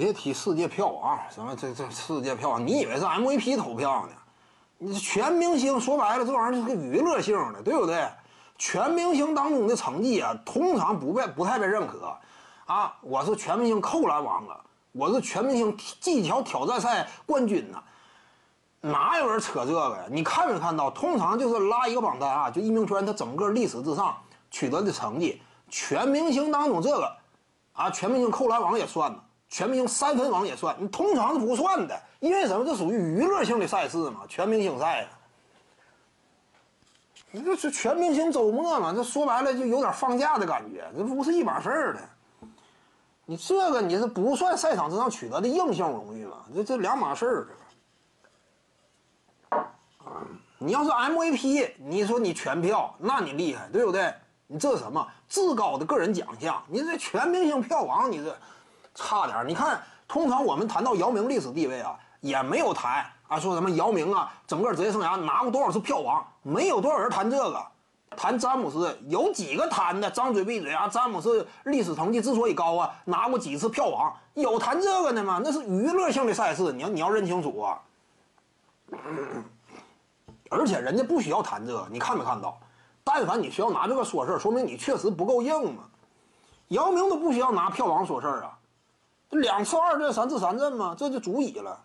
别提世界票王，什么这世界票王，你以为是 MVP 投票呢？你全明星说白了，这玩意儿是个娱乐性的，对不对？全明星当中的成绩啊，通常不太被认可。啊，我是全明星扣篮王了，我是全明星技巧挑战赛冠军呢。 哪有人扯这个呀？你看没看到？通常就是拉一个榜单啊，就一鸣圈他整个历史之上取得的成绩，全明星当中这个，啊，全明星扣篮王也算呢，全明星三分王也算，你通常是不算的，因为什么？这属于娱乐性的赛事嘛，全明星赛啊。你这是全明星周末嘛？这说白了就有点放假的感觉，这不是一码事儿的。 你这个你是不算赛场之上取得的硬性荣誉嘛？这两码事儿，这个。你要是 MVP， 你说你全票，那你厉害，对不对？你这什么至高的个人奖项？你这全明星票王，你这差点。你看，通常我们谈到姚明历史地位啊，也没有谈啊说什么姚明啊，整个职业生涯拿过多少次票王，没有多少人谈这个。 谈詹姆斯有几个谈的？张嘴闭嘴啊！詹姆斯历史成绩之所以高啊，拿过几次票王？有谈这个的吗？那是娱乐性的赛事，你要认清楚啊！而且人家不需要谈这个，你看没看到？但凡你需要拿这个说事儿，说明你确实不够硬嘛。姚明都不需要拿票王说事儿啊，两次二阵、三次三阵嘛，这就足以了。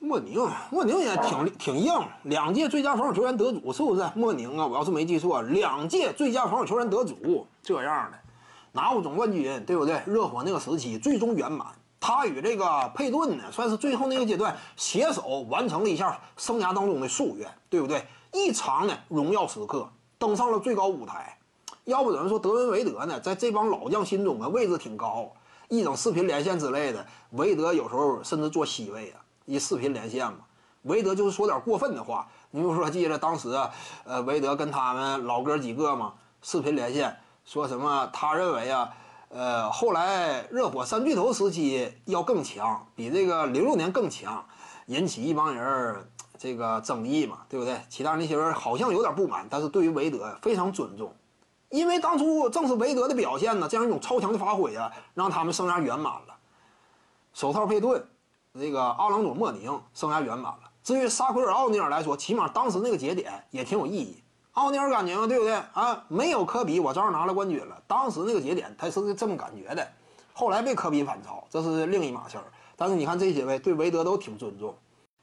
莫宁也挺硬，两届最佳防守球员得主是不是？莫宁啊，我要是没记错，两届最佳防守球员得主这样的，拿过总冠军，对不对？热火那个时期最终圆满，他与这个佩顿呢，算是最后那个阶段携手完成了一下生涯当中的夙愿，对不对？异常的荣耀时刻，登上了最高舞台。要不怎么说德文维德呢，在这帮老将心中啊位置挺高，一整视频连线之类的，维德有时候甚至做C位啊。 一视频连线嘛，韦德就是说点过分的话。你就说记得当时，韦德跟他们老哥几个嘛，视频连线说什么？他认为啊，后来热火三巨头时期要更强，比这个06年更强，引起一帮人这个争议嘛，对不对？其他那些人好像有点不满，但是对于韦德非常尊重，因为当初正是韦德的表现呢，这样一种超强的发挥啊，让他们生涯圆满了。手套佩顿。 这个阿朗佐·莫宁生涯圆满了。至于沙奎尔·奥尼尔来说，起码当时那个节点也挺有意义。奥尼尔感觉嘛，对不对啊？没有科比，我照样拿了冠军了。当时那个节点他是这么感觉的，后来被科比反超，这是另一码事儿。但是你看这些位对韦德都挺尊重。